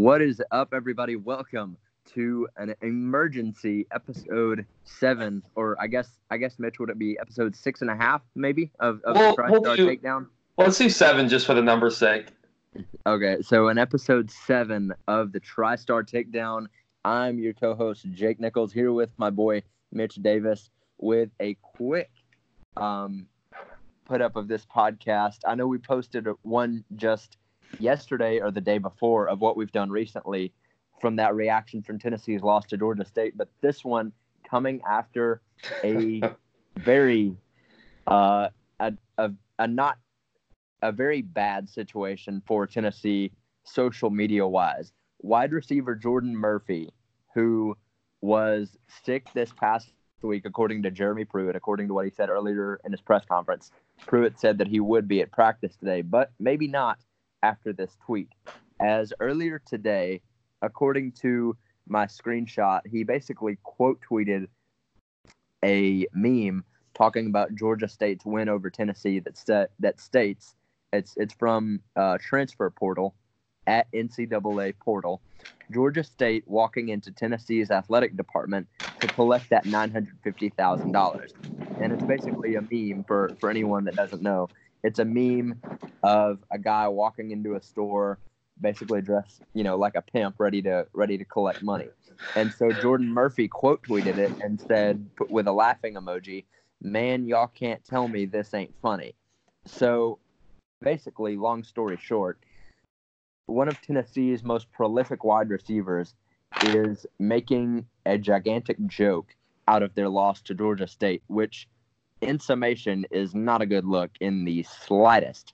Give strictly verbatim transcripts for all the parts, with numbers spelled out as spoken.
What is up, everybody? Welcome to an emergency episode seven, or I guess I guess Mitch, would it be episode six and a half, maybe, of, of well, the TriStar we'll do, Takedown? Well, let's do seven just for the number's sake. Okay, so in episode seven of the TriStar Takedown, I'm your co-host Jake Nichols, here with my boy Mitch Davis, with a quick um, put up of this podcast. I know we posted one just yesterday or the day before of what we've done recently from that reaction from Tennessee's loss to Georgia State, but this one coming after a very uh a, a, a not a very bad situation for Tennessee social media wise. Wide receiver Jordan Murphy, who was sick this past week, according to Jeremy Pruitt, according to what he said earlier in his press conference. Pruitt said that he would be at practice today, but maybe not after this tweet. As earlier today, according to my screenshot, he basically quote tweeted a meme talking about Georgia State's win over Tennessee that st- that states, it's it's from uh, Transfer Portal, at N C double A Portal, Georgia State walking into Tennessee's athletic department to collect that nine hundred fifty thousand dollars. And it's basically a meme for, for anyone that doesn't know. It's a meme of a guy walking into a store, basically dressed, you know, like a pimp, ready to ready to collect money. And so Jordan Murphy quote tweeted it and said, with a laughing emoji, "Man, y'all can't tell me this ain't funny." So basically, long story short, one of Tennessee's most prolific wide receivers is making a gigantic joke out of their loss to Georgia State, which, in summation, is not a good look in the slightest.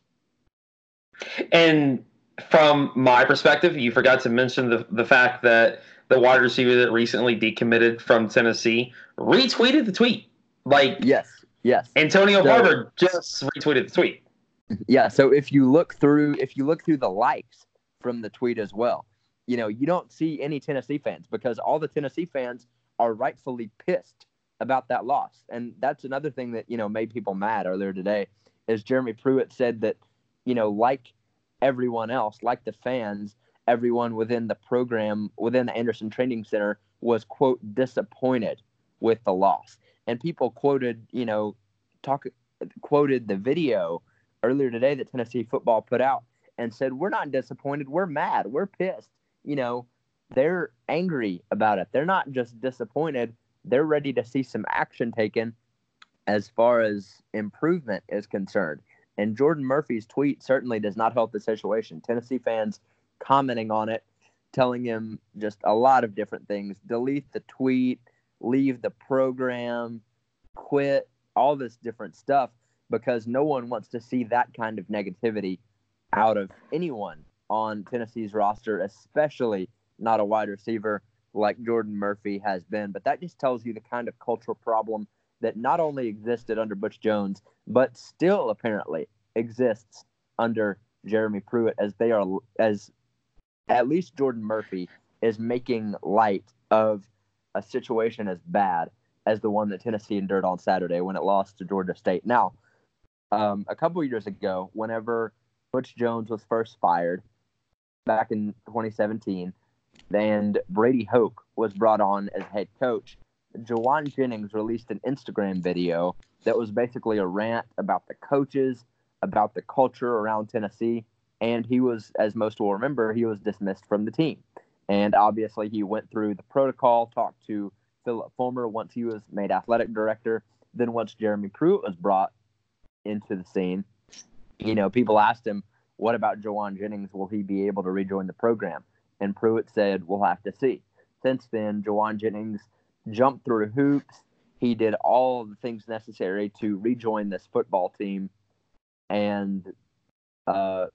And from my perspective, you forgot to mention the, the fact that the wide receiver that recently decommitted from Tennessee retweeted the tweet. Like, yes, yes. Antonio so, Barber just retweeted the tweet. Yeah, so if you look through, if you look through the likes from the tweet as well, you know, you don't see any Tennessee fans, because all the Tennessee fans are rightfully pissed about that loss. And that's another thing that, you know, made people mad earlier today, is Jeremy Pruitt said that, you know, like everyone else, like the fans, everyone within the program, within the Anderson Training Center, was, quote, disappointed with the loss. And people quoted, you know, talk, quoted the video earlier today that Tennessee football put out and said, we're not disappointed, we're mad, we're pissed. You know, they're angry about it. They're not just disappointed, they're ready to see some action taken as far as improvement is concerned. And Jordan Murphy's tweet certainly does not help the situation. Tennessee fans commenting on it, telling him just a lot of different things. Delete the tweet, leave the program, quit, all this different stuff, because no one wants to see that kind of negativity out of anyone on Tennessee's roster, especially not a wide receiver like Jordan Murphy has been. But that just tells you the kind of cultural problem that not only existed under Butch Jones, but still apparently exists under Jeremy Pruitt, as they are, as at least Jordan Murphy is making light of a situation as bad as the one that Tennessee endured on Saturday when it lost to Georgia State. Now, Um, a couple of years ago, whenever Butch Jones was first fired back in twenty seventeen, and Brady Hoke was brought on as head coach, Jawan Jennings released an Instagram video that was basically a rant about the coaches, about the culture around Tennessee, and he was, as most will remember, he was dismissed from the team. And obviously he went through the protocol, talked to Philip Fulmer once he was made athletic director. Then once Jeremy Pruitt was brought into the scene, you know, people asked him, what about Jawan Jennings? Will he be able to rejoin the program? And Pruitt said, we'll have to see. Since then, Jawan Jennings jumped through hoops. He did all the things necessary to rejoin this football team, and uh,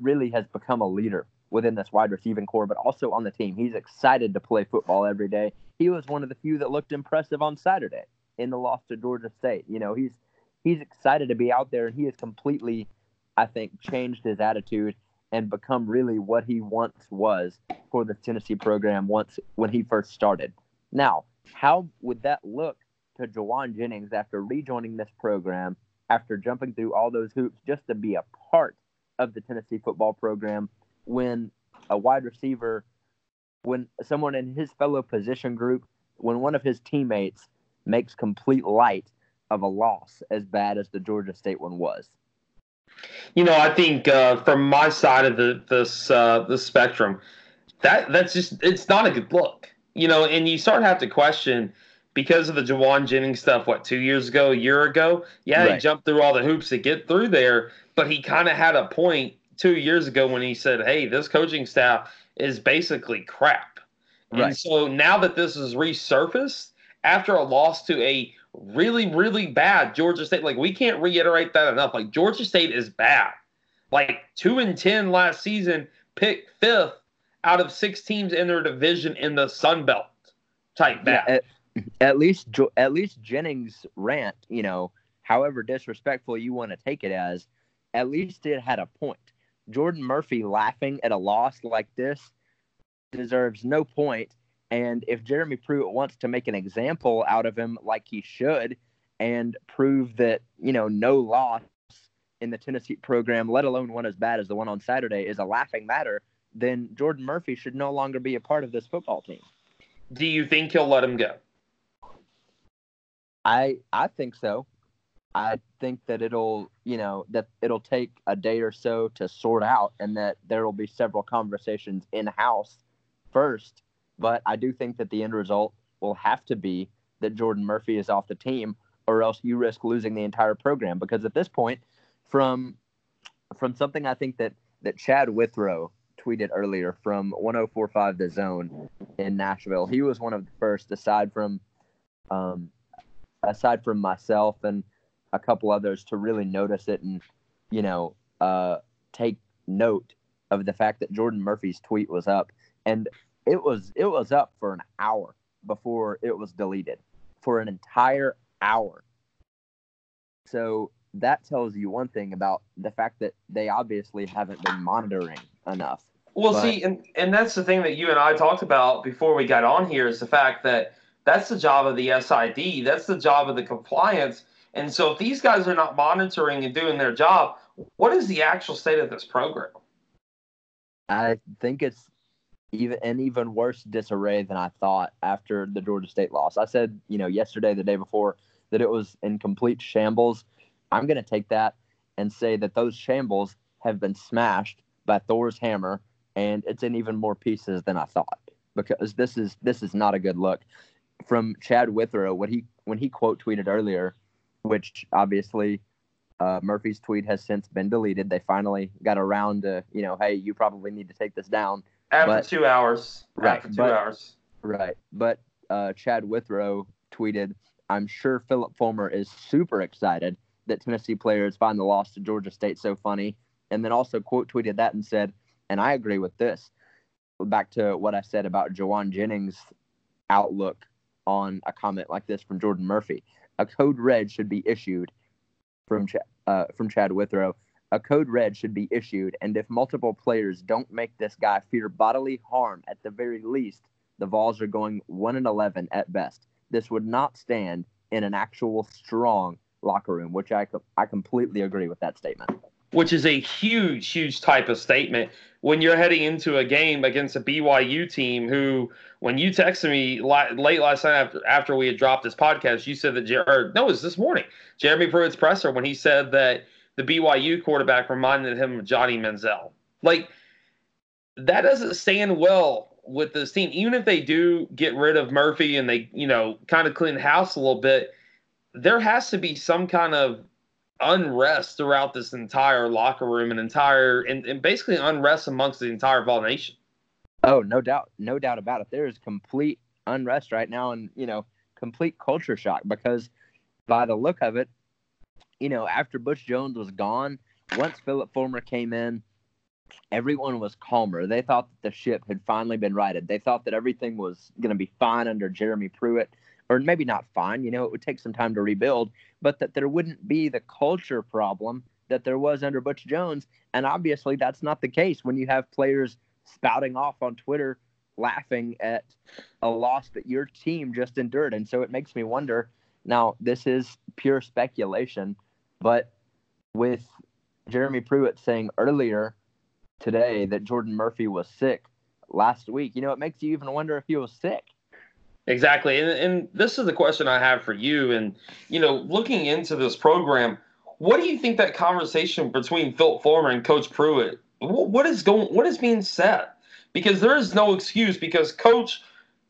really has become a leader within this wide receiving core, but also on the team. He's excited to play football every day. He was one of the few that looked impressive on Saturday in the loss to Georgia State. You know, he's He's excited to be out there, and he has completely, I think, changed his attitude and become really what he once was for the Tennessee program once when he first started. Now, how would that look to Jawan Jennings after rejoining this program, after jumping through all those hoops just to be a part of the Tennessee football program, when a wide receiver, when someone in his fellow position group, when one of his teammates makes complete light of a loss as bad as the Georgia State one was? You know, I think uh, from my side of the this uh, the spectrum, that that's just it's not a good look. You know, and you start to have to question because of the Jawan Jennings stuff. What, two years ago, a year ago? Yeah, right. He jumped through all the hoops to get through there, but he kind of had a point two years ago when he said, "Hey, this coaching staff is basically crap." Right. And so now that this is resurfaced after a loss to a really, really bad Georgia State. Like, we can't reiterate that enough. Like, Georgia State is bad. Like, two and ten last season, picked fifth out of six teams in their division in the Sun Belt type bad. Yeah, at, at least, at least Jennings' rant, you know, however disrespectful you want to take it as, at least it had a point. Jordan Murphy laughing at a loss like this deserves no point. And if Jeremy Pruitt wants to make an example out of him like he should and prove that, you know, no loss in the Tennessee program, let alone one as bad as the one on Saturday, is a laughing matter, then Jordan Murphy should no longer be a part of this football team. Do you think he'll let him go? I I think so. I think that it'll, you know, that it'll take a day or so to sort out, and that there will be several conversations in-house first. But I do think that the end result will have to be that Jordan Murphy is off the team, or else you risk losing the entire program. Because at this point, from from something I think that, that Chad Withrow tweeted earlier from one oh four point five The Zone in Nashville, he was one of the first, aside from um, aside from myself and a couple others, to really notice it and, you know, uh, take note of the fact that Jordan Murphy's tweet was up. And It was it was up for an hour before it was deleted, for an entire hour. So that tells you one thing about the fact that they obviously haven't been monitoring enough. Well, but, see, and, and that's the thing that you and I talked about before we got on here, is the fact that that's the job of the S I D. That's the job of the compliance. And so if these guys are not monitoring and doing their job, what is the actual state of this program? I think it's Even and even worse disarray than I thought after the Georgia State loss. I said, you know, yesterday, the day before, that it was in complete shambles. I'm going to take that and say that those shambles have been smashed by Thor's hammer, and it's in even more pieces than I thought, because this is this is not a good look. From Chad Withrow, what he when he quote tweeted earlier, which obviously uh, Murphy's tweet has since been deleted. They finally got around to, you know, hey, you probably need to take this down. After but, two hours. Right, After two but, hours. Right. But uh, Chad Withrow tweeted, "I'm sure Philip Fulmer is super excited that Tennessee players find the loss to Georgia State so funny." And then also quote tweeted that and said, "And I agree with this." Back to what I said about Jawan Jennings' outlook on a comment like this from Jordan Murphy. A code red should be issued from, Ch- uh, from Chad Withrow. A code red should be issued, and if multiple players don't make this guy fear bodily harm, at the very least, the Vols are going one and eleven at best. This would not stand in an actual strong locker room," which I, I completely agree with that statement. Which is a huge, huge type of statement when you're heading into a game against a B Y U team who, when you texted me late last night after, after we had dropped this podcast, you said that, or no, it was this morning, Jeremy Pruitt's presser, when he said that the B Y U quarterback reminded him of Johnny Manziel. Like, that doesn't stand well with this team. Even if they do get rid of Murphy and they, you know, kind of clean house a little bit, there has to be some kind of unrest throughout this entire locker room and entire and, and basically unrest amongst the entire Vol Nation. Oh, no doubt. No doubt about it. There is complete unrest right now and, you know, complete culture shock, because by the look of it, you know, after Butch Jones was gone, once Philip Fulmer came in, everyone was calmer. They thought that the ship had finally been righted. They thought that everything was going to be fine under Jeremy Pruitt, or maybe not fine. You know, it would take some time to rebuild, but that there wouldn't be the culture problem that there was under Butch Jones. And obviously that's not the case when you have players spouting off on Twitter, laughing at a loss that your team just endured. And so it makes me wonder, now, this is pure speculation, but with Jeremy Pruitt saying earlier today that Jordan Murphy was sick last week. You know, it makes you even wonder if he was sick. Exactly. And, and this is the question I have for you. And, you know, looking into this program, what do you think that conversation between Philip Fulmer and Coach Pruitt, what is going, what is being said? Because there is no excuse, because Coach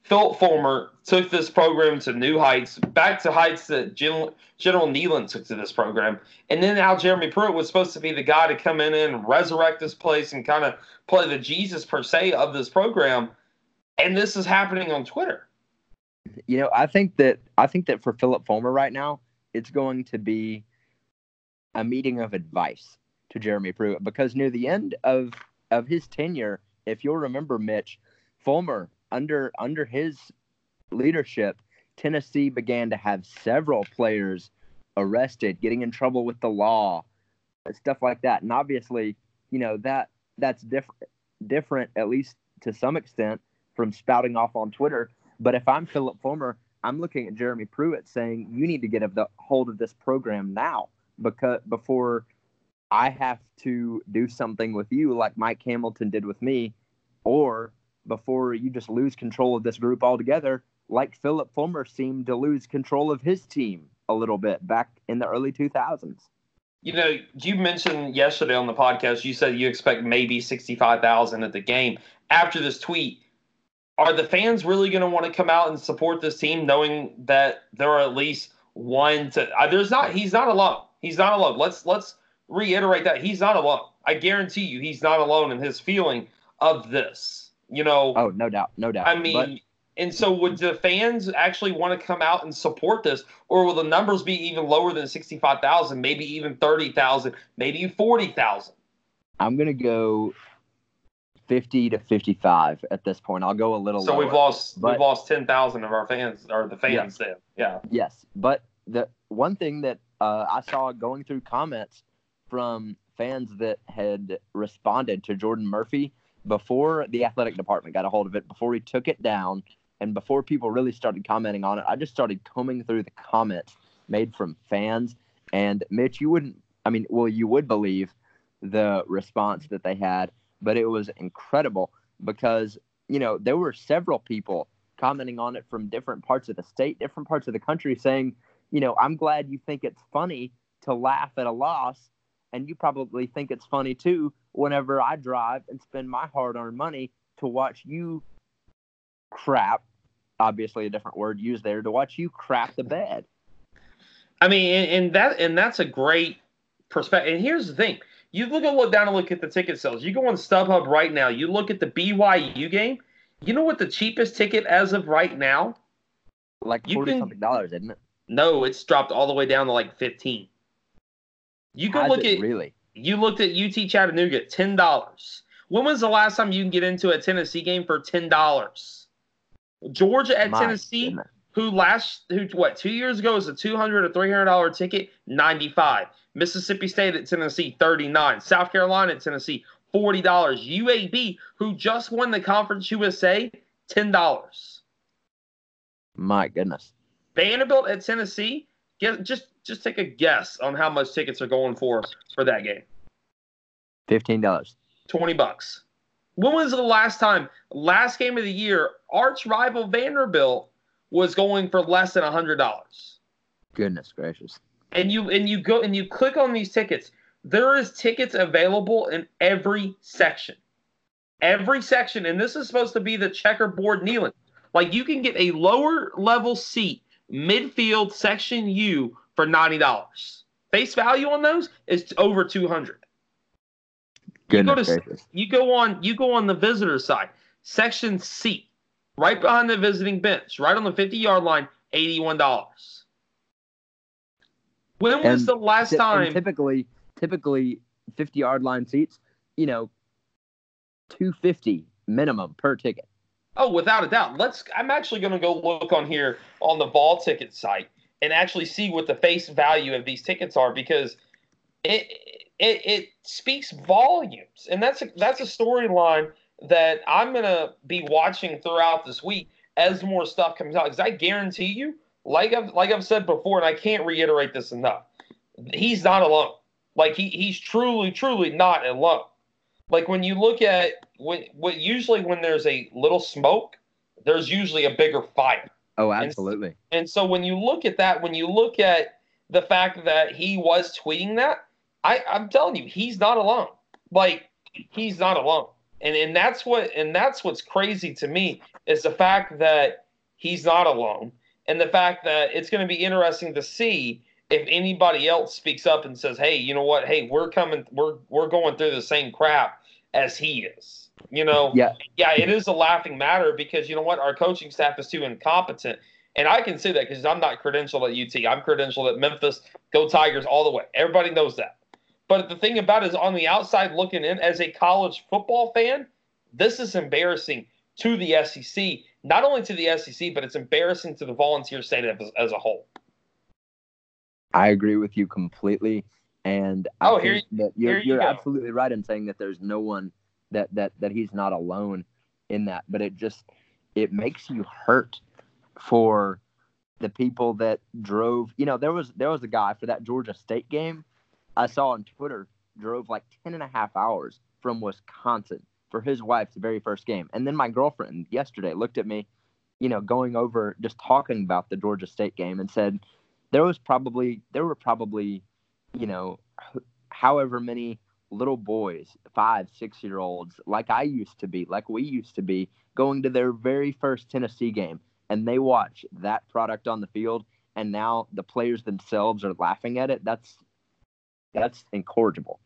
Philip Fulmer took this program to new heights, back to heights that General, General Neyland took to this program. And then now Jeremy Pruitt was supposed to be the guy to come in and resurrect this place and kind of play the Jesus per se of this program. And this is happening on Twitter. You know, I think that I think that for Philip Fulmer right now, it's going to be a meeting of advice to Jeremy Pruitt, because near the end of of his tenure, if you'll remember, Mitch, Fulmer under under his leadership, Tennessee began to have several players arrested, getting in trouble with the law, stuff like that. And obviously, you know, that that's different different at least to some extent from spouting off on Twitter. But if I'm Philip Fulmer, I'm looking at Jeremy Pruitt saying, you need to get a hold of this program now, because before I have to do something with you like Mike Hamilton did with me, or before you just lose control of this group altogether, like Philip Fulmer seemed to lose control of his team a little bit back in the early two thousands. You know, you mentioned yesterday on the podcast, you said you expect maybe sixty-five thousand at the game. After this tweet, are the fans really going to want to come out and support this team, knowing that there are at least one to uh, – there's not – he's not alone. He's not alone. Let's let's reiterate that. He's not alone. I guarantee you he's not alone in his feeling of this, you know. Oh, no doubt. No doubt. I mean, but... and so would the fans actually want to come out and support this, or will the numbers be even lower than sixty-five thousand, maybe even thirty thousand, maybe forty thousand? I'm going to go – fifty to fifty-five at this point. I'll go a little So lower, we've lost but, we've lost ten thousand of our fans, or the fans yeah. then. Yeah. Yes. But the one thing that uh, I saw going through comments from fans that had responded to Jordan Murphy before the athletic department got a hold of it, before he took it down, and before people really started commenting on it, I just started combing through the comments made from fans. And Mitch, you wouldn't, I mean, well, you would believe the response that they had. But it was incredible because, you know, there were several people commenting on it from different parts of the state, different parts of the country, saying, you know, I'm glad you think it's funny to laugh at a loss, and you probably think it's funny too whenever I drive and spend my hard-earned money to watch you crap, obviously a different word used there, to watch you crap the bed. I mean, and, and that and that's a great perspective. And here's the thing. You look at look down and look at the ticket sales. You go on StubHub right now. You look at the B Y U game. You know what the cheapest ticket as of right now? Like forty something dollars, isn't it? No, it's dropped all the way down to like fifteen. You can look at really. You looked at U T Chattanooga, ten dollars. When was the last time you can get into a Tennessee game for ten dollars? Georgia at My Tennessee, goodness. who last who what two years ago was a two hundred or three hundred dollar ticket, ninety five. Mississippi State at Tennessee, thirty-nine dollars. South Carolina at Tennessee, forty dollars. U A B, who just won the Conference U S A, ten dollars. My goodness. Vanderbilt at Tennessee, guess, just just take a guess on how much tickets are going for for that game. fifteen dollars. twenty bucks. When was the last time, last game of the year, arch rival Vanderbilt was going for less than one hundred dollars? Goodness gracious. And you and you go and you click on these tickets. There is tickets available in every section. Every section. And this is supposed to be the checkerboard kneeling. Like, you can get a lower level seat, midfield section U, for ninety dollars. Face value on those is over two hundred dollars. Goodness you go, to, you go on you go on the visitor side. Section C, right behind the visiting bench, right on the fifty-yard line, eighty-one dollars. When was and the last t- time? Typically, typically fifty-yard line seats, you know, two fifty minimum per ticket. Oh, without a doubt. Let's. I'm actually going to go look on here on the ball ticket site and actually see what the face value of these tickets are, because it it, it speaks volumes, and that's a, that's a storyline that I'm going to be watching throughout this week as more stuff comes out, because I guarantee you. Like I've, like I've said before, and I can't reiterate this enough, he's not alone. Like, he, he's truly, truly not alone. like when you look at when what usually when there's a little smoke, there's usually a bigger fire. Oh, absolutely. And, and so when you look at that, when you look at the fact that he was tweeting that, I, I'm telling you, he's not alone. Like he's not alone. And and that's what and that's what's crazy to me is the fact that he's not alone, and the fact that it's going to be interesting to see if anybody else speaks up and says, "Hey, you know what? Hey, we're coming. We're we're going through the same crap as he is." You know, yeah, yeah. It is a laughing matter because you know what? Our coaching staff is too incompetent, and I can say that because I'm not credentialed at U T. I'm credentialed at Memphis. Go Tigers all the way. Everybody knows that. But the thing about it is, on the outside looking in, as a college football fan, this is embarrassing to the S E C. Not only to the S E C, but it's embarrassing to the Volunteer State as, as a whole. I agree with you completely, and I oh, think here, that you're, you you're absolutely right in saying that there's no one that that that he's not alone in that. But it just it makes you hurt for the people that drove. You know, there was there was a guy for that Georgia State game. I saw on Twitter, drove like ten and a half hours from Wisconsin for his wife's very first game. And then my girlfriend yesterday looked at me, you know, going over, just talking about the Georgia State game and said, there was probably, there were probably, you know, however many little boys, five, six-year-olds, like I used to be, like we used to be, going to their very first Tennessee game. And they watch that product on the field. And now the players themselves are laughing at it. That's, That's incorrigible.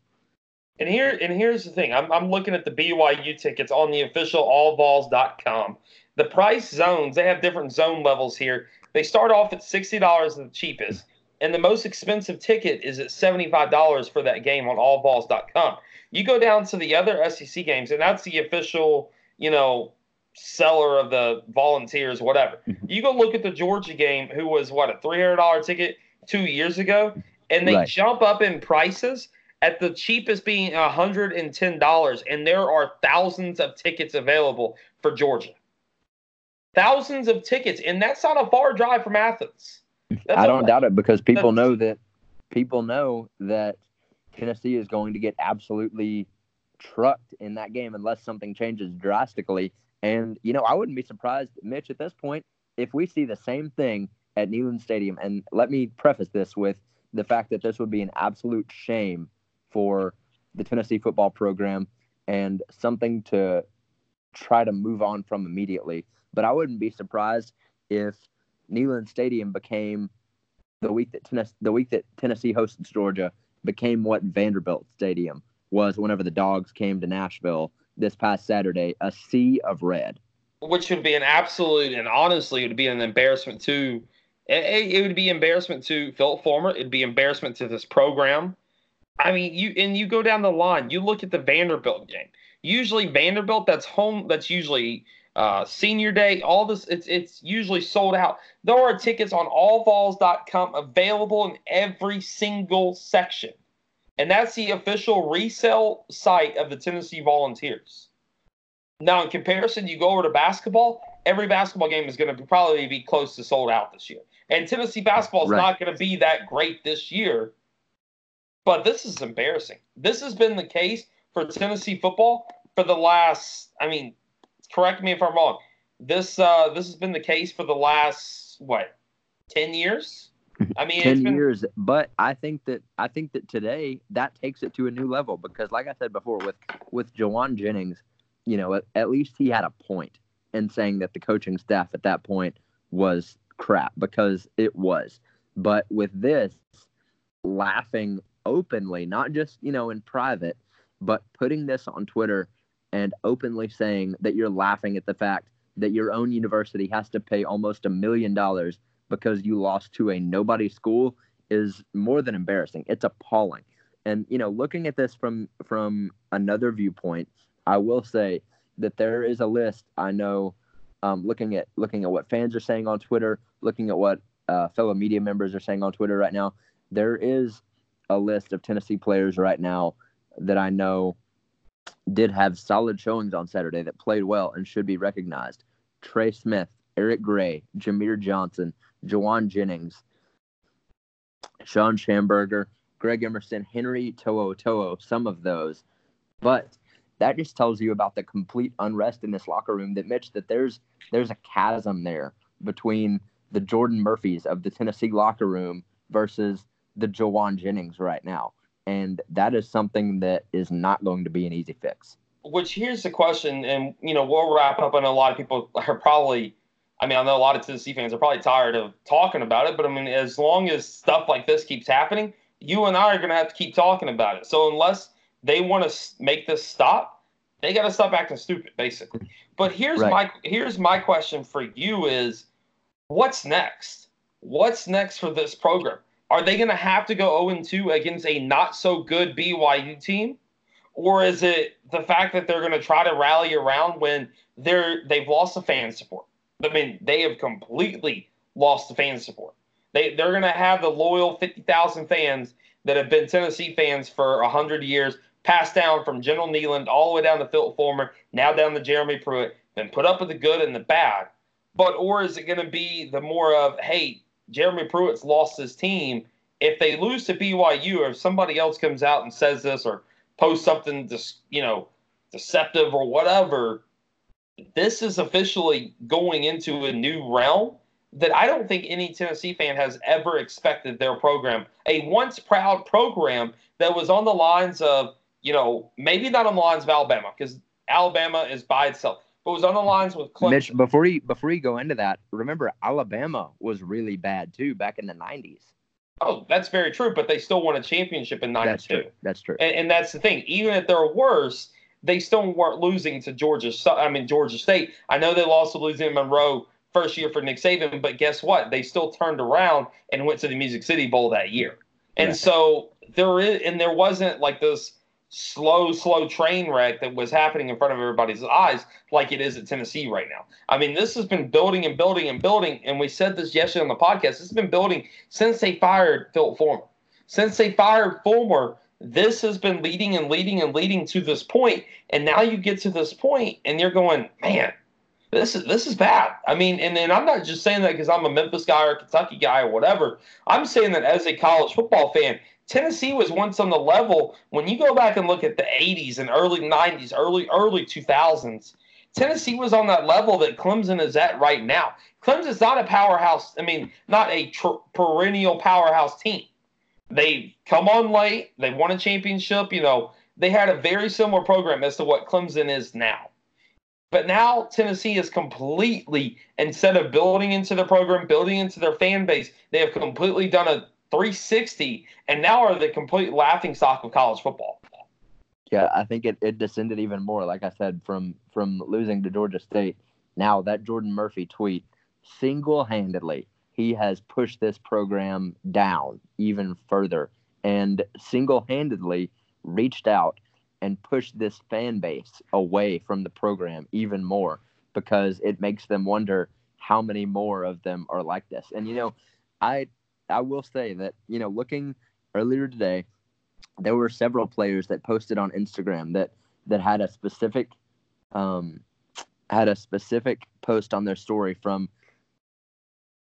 And here, and here's the thing. I'm, I'm looking at the B Y U tickets on the official all vols dot com. The price zones, they have different zone levels here. They start off at sixty dollars, the cheapest, and the most expensive ticket is at seventy-five dollars for that game on all vols dot com. You go down to the other S E C games, and that's the official, you know, seller of the Volunteers, whatever. You go look at the Georgia game, who was, what, a three hundred dollars ticket two years ago? And they right. jump up in prices at the cheapest being one hundred ten dollars. And there are thousands of tickets available for Georgia. Thousands of tickets. And that's not a far drive from Athens. That's I don't doubt it because people know that people know that Tennessee is going to get absolutely trucked in that game unless something changes drastically. And, you know, I wouldn't be surprised, Mitch, at this point, if we see the same thing at Neyland Stadium. And let me preface this with the fact that this would be an absolute shame for the Tennessee football program and something to try to move on from immediately. But I wouldn't be surprised if Neyland Stadium became the week that Tennessee, the week that Tennessee hosted Georgia became what Vanderbilt Stadium was whenever the Dogs came to Nashville this past Saturday, a sea of red. Which would be an absolute, and honestly, it would be an embarrassment too. It would be embarrassment to Philip Fulmer. It'd be embarrassment to this program. I mean, you and you go down the line. You look at the Vanderbilt game. Usually Vanderbilt, that's home. That's usually uh, senior day. All this, it's it's usually sold out. There are tickets on all vols dot com available in every single section, and that's the official resale site of the Tennessee Volunteers. Now, in comparison, you go over to basketball. Every basketball game is going to probably be close to sold out this year. And Tennessee basketball is right. not going to be that great this year. But this is embarrassing. This has been the case for Tennessee football for the last, I mean, correct me if I'm wrong. This uh, this has been the case for the last, what, ten years? I mean, ten it's been... years. But I think that I think that today that takes it to a new level because, like I said before, with, with Jawan Jennings, you know, at, at least he had a point. And saying that the coaching staff at that point was crap because it was. But with this, laughing openly, not just, you know, in private, but putting this on Twitter and openly saying that you're laughing at the fact that your own university has to pay almost a million dollars because you lost to a nobody school is more than embarrassing. It's appalling. And, you know, looking at this from, from another viewpoint, I will say that there is a list. I know um, looking at looking at what fans are saying on Twitter, looking at what uh, fellow media members are saying on Twitter right now, there is a list of Tennessee players right now that I know did have solid showings on Saturday that played well and should be recognized. Trey Smith, Eric Gray, Jameer Johnson, Jawan Jennings, Sean Schamberger, Greg Emerson, Henry To'o To'o, some of those. But that just tells you about the complete unrest in this locker room that, Mitch, that there's there's a chasm there between the Jordan Murphys of the Tennessee locker room versus the Jawan Jennings right now. And that is something that is not going to be an easy fix. Which here's the question, and, you know, we'll wrap up. I know a lot of people are probably, I mean, I know a lot of Tennessee fans are probably tired of talking about it, but, I mean, as long as stuff like this keeps happening, you and I are going to have to keep talking about it. So unless they want to make this stop, they got to stop acting stupid, basically. But here's right. my here's my question for you is, what's next? What's next for this program? Are they going to have to go oh and two against a not-so-good B Y U team? Or is it the fact that they're going to try to rally around when they're, they've lost the fan support? I mean, they have completely lost the fan support. They, they're going to have the loyal fifty thousand fans that have been Tennessee fans for one hundred years, passed down from General Neyland all the way down to Philip Fulmer, now down to Jeremy Pruitt, been put up with the good and the bad. But or is it going to be the more of, hey, Jeremy Pruitt's lost his team. If they lose to B Y U or if somebody else comes out and says this or posts something, you know, deceptive or whatever, this is officially going into a new realm that I don't think any Tennessee fan has ever expected their program, a once proud program that was on the lines of, you know, maybe not on the lines of Alabama because Alabama is by itself, but was on the lines with Clemson. Mitch, before you, before you go into that, remember Alabama was really bad too back in the nineties. Oh, that's very true, but they still won a championship in ninety-two. That's true. That's true. And, and that's the thing. Even if they're worse, they still weren't losing to Georgia, I mean, Georgia State. I know they lost to Louisiana Monroe first year for Nick Saban, but guess what? They still turned around and went to the Music City Bowl that year. And right. so there is, and there wasn't like this slow, slow train wreck that was happening in front of everybody's eyes like it is at Tennessee right now. I mean, this has been building and building and building, and we said this yesterday on the podcast. It's been building since they fired Philip Fulmer. Since they fired Fulmer, this has been leading and leading and leading to this point, and now you get to this point, and you're going, man, this is this is bad. I mean, and, and I'm not just saying that because I'm a Memphis guy or a Kentucky guy or whatever. I'm saying that as a college football fan, Tennessee was once on the level. When you go back and look at the eighties and early nineties, early, early two thousands, Tennessee was on that level that Clemson is at right now. Clemson's not a powerhouse. I mean, not a tr- perennial powerhouse team. They come on late. They won a championship. You know, they had a very similar program as to what Clemson is now. But now Tennessee is completely, instead of building into the program, building into their fan base, they have completely done a three sixty, and now are the complete laughingstock of college football. Yeah, I think it, it descended even more, like I said, from, from losing to Georgia State. Now that Jordan Murphy tweet, single-handedly, he has pushed this program down even further and single-handedly reached out and pushed this fan base away from the program even more because it makes them wonder how many more of them are like this. And, you know, I – I will say that, you know, looking earlier today, there were several players that posted on Instagram that, that had a specific um, had a specific post on their story from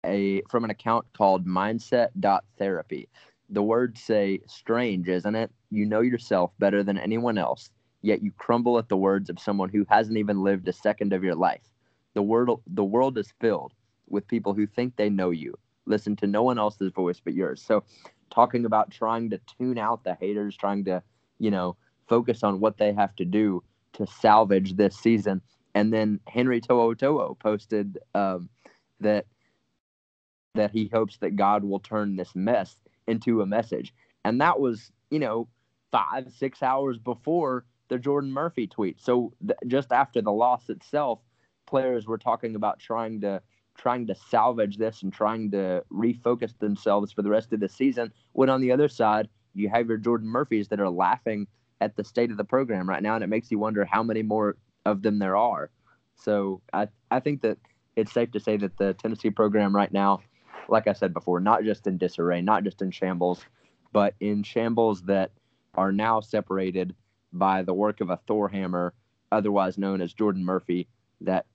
a from an account called mindset dot therapy. The words say, strange, isn't it? You know yourself better than anyone else, yet you crumble at the words of someone who hasn't even lived a second of your life. The world, the world is filled with people who think they know you. Listen to no one else's voice but yours. So talking about trying to tune out the haters, trying to, you know, focus on what they have to do to salvage this season. And then Henry To'o To'o posted um, that that he hopes that God will turn this mess into a message. And that was, you know, five, six hours before the Jordan Murphy tweet. So th- just after the loss itself, players were talking about trying to trying to salvage this and trying to refocus themselves for the rest of the season, when on the other side, you have your Jordan Murphys that are laughing at the state of the program right now, and it makes you wonder how many more of them there are. So I, I think that it's safe to say that the Tennessee program right now, like I said before, not just in disarray, not just in shambles, but in shambles that are now separated by the work of a Thor hammer, otherwise known as Jordan Murphy, that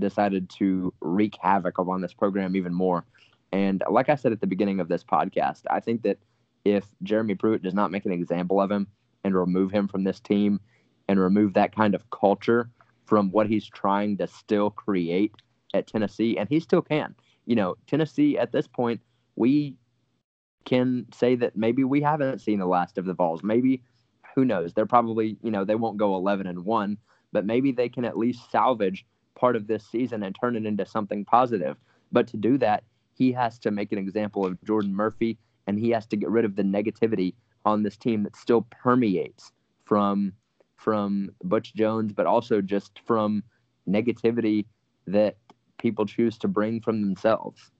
decided to wreak havoc upon this program even more. And like I said at the beginning of this podcast, I think that if Jeremy Pruitt does not make an example of him and remove him from this team, and remove that kind of culture from what he's trying to still create at Tennessee. And he still can. You know, Tennessee at this point, we can say that maybe we haven't seen the last of the Vols. Maybe, who knows? They're probably, you know, they won't go eleven and one, but maybe they can at least salvage part of this season and turn it into something positive. But to do that, he has to make an example of Jordan Murphy, and he has to get rid of the negativity on this team that still permeates from from Butch Jones, but also just from negativity that people choose to bring from themselves.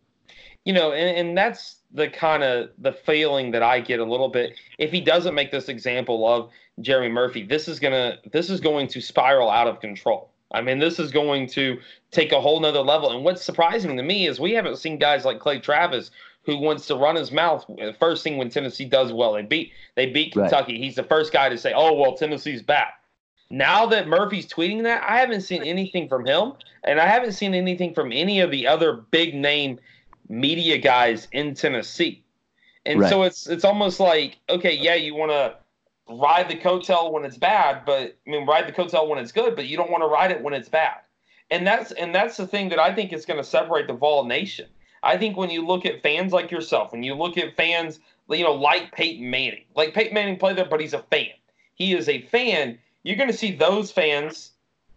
You know, and, and that's the kind of the feeling that I get a little bit. If he doesn't make this example of Jeremy Murphy, this is gonna this is going to spiral out of control. I mean, this is going to take a whole nother level. And what's surprising to me is we haven't seen guys like Clay Travis, who wants to run his mouth first thing when Tennessee does well. They beat they beat Kentucky. Right. He's the first guy to say, oh, well, Tennessee's back. Now that Murphy's tweeting that, I haven't seen anything from him, and I haven't seen anything from any of the other big-name media guys in Tennessee. And right. so it's it's almost like, okay, yeah, you want to ride the coattail when it's bad, but I mean, ride the coattail when it's good, but you don't want to ride it when it's bad. And that's and that's the thing that I think is going to separate the Vol Nation. I think when you look at fans like yourself, when you look at fans, you know, like Peyton Manning, like Peyton Manning played there, but he's a fan. He is a fan. You're going to see those fans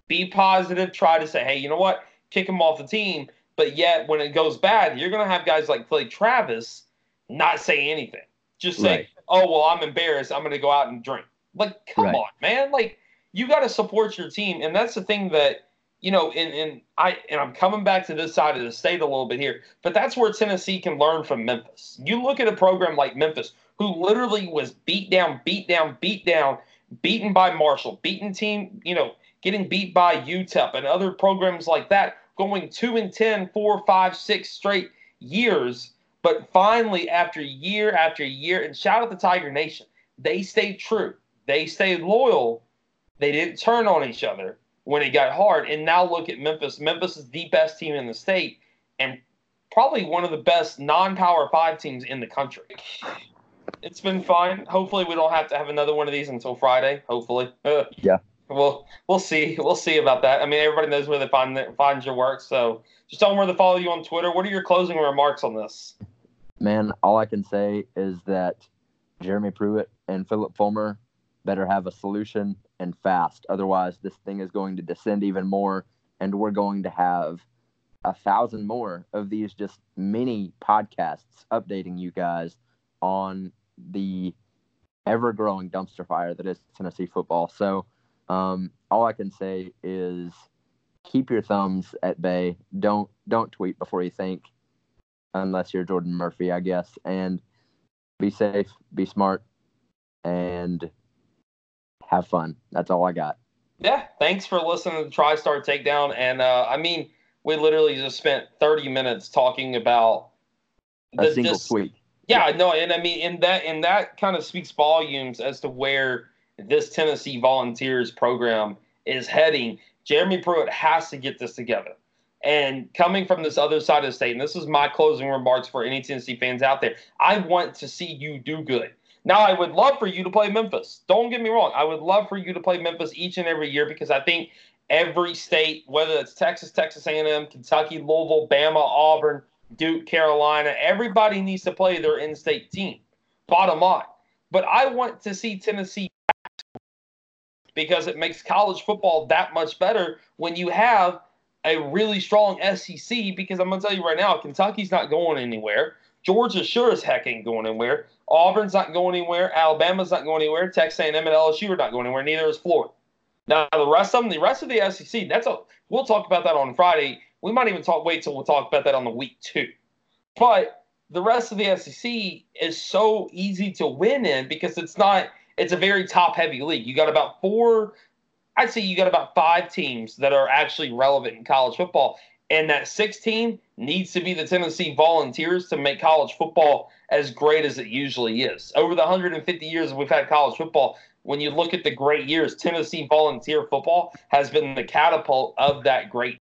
be positive, try to say, hey, you know what, kick him off the team. But yet when it goes bad, you're going to have guys like Clay Travis not say anything. Just say, right. oh, well, I'm embarrassed. I'm going to go out and drink. Like, come right. on, man. Like, you got to support your team. And that's the thing that, you know, and, and, I, and I'm coming back to this side of the state a little bit here, but that's where Tennessee can learn from Memphis. You look at a program like Memphis, who literally was beat down, beat down, beat down, beaten by Marshall, beaten team, you know, getting beat by U T E P and other programs like that, going two and ten, four, five, six straight years. But finally, after year after year, and shout out to Tiger Nation, they stayed true. They stayed loyal. They didn't turn on each other when it got hard. And now look at Memphis. Memphis is the best team in the state and probably one of the best non-power five teams in the country. It's been fun. Hopefully we don't have to have another one of these until Friday, hopefully. Uh, yeah. We'll, we'll see. We'll see about that. I mean, everybody knows where they find find your work, so just tell them where to follow you on Twitter. What are your closing remarks on this? Man, all I can say is that Jeremy Pruitt and Philip Fulmer better have a solution and fast. Otherwise, this thing is going to descend even more, and we're going to have a thousand more of these just mini podcasts updating you guys on the ever-growing dumpster fire that is Tennessee football. So um, all I can say is keep your thumbs at bay. Don't don't tweet before you think, unless you're Jordan Murphy, I guess. And be safe, be smart, and have fun. That's all I got. Yeah, thanks for listening to TriStar Takedown. And, uh, I mean, we literally just spent thirty minutes talking about the, a single this, tweet. Yeah, yeah, no, and I mean, and that, and that kind of speaks volumes as to where this Tennessee Volunteers program is heading. Jeremy Pruitt has to get this together. And coming from this other side of the state, and this is my closing remarks for any Tennessee fans out there, I want to see you do good. Now, I would love for you to play Memphis. Don't get me wrong. I would love for you to play Memphis each and every year because I think every state, whether it's Texas, Texas A and M, Kentucky, Louisville, Bama, Auburn, Duke, Carolina, everybody needs to play their in-state team, bottom line. But I want to see Tennessee because it makes college football that much better when you have a really strong S E C, because I'm going to tell you right now, Kentucky's not going anywhere. Georgia sure as heck ain't going anywhere. Auburn's not going anywhere. Alabama's not going anywhere. Texas A and M and L S U are not going anywhere. Neither is Florida. Now, the rest of them, the rest of the S E C, that's a, we'll talk about that on Friday. We might even talk. wait till we'll talk about that on the week two. But the rest of the S E C is so easy to win in because it's not – it's a very top-heavy league. You got about four – I'd say you got about five teams that are actually relevant in college football, and that sixth team needs to be the Tennessee Volunteers to make college football as great as it usually is. Over the one hundred fifty years we've had college football, when you look at the great years, Tennessee Volunteer football has been the catapult of that great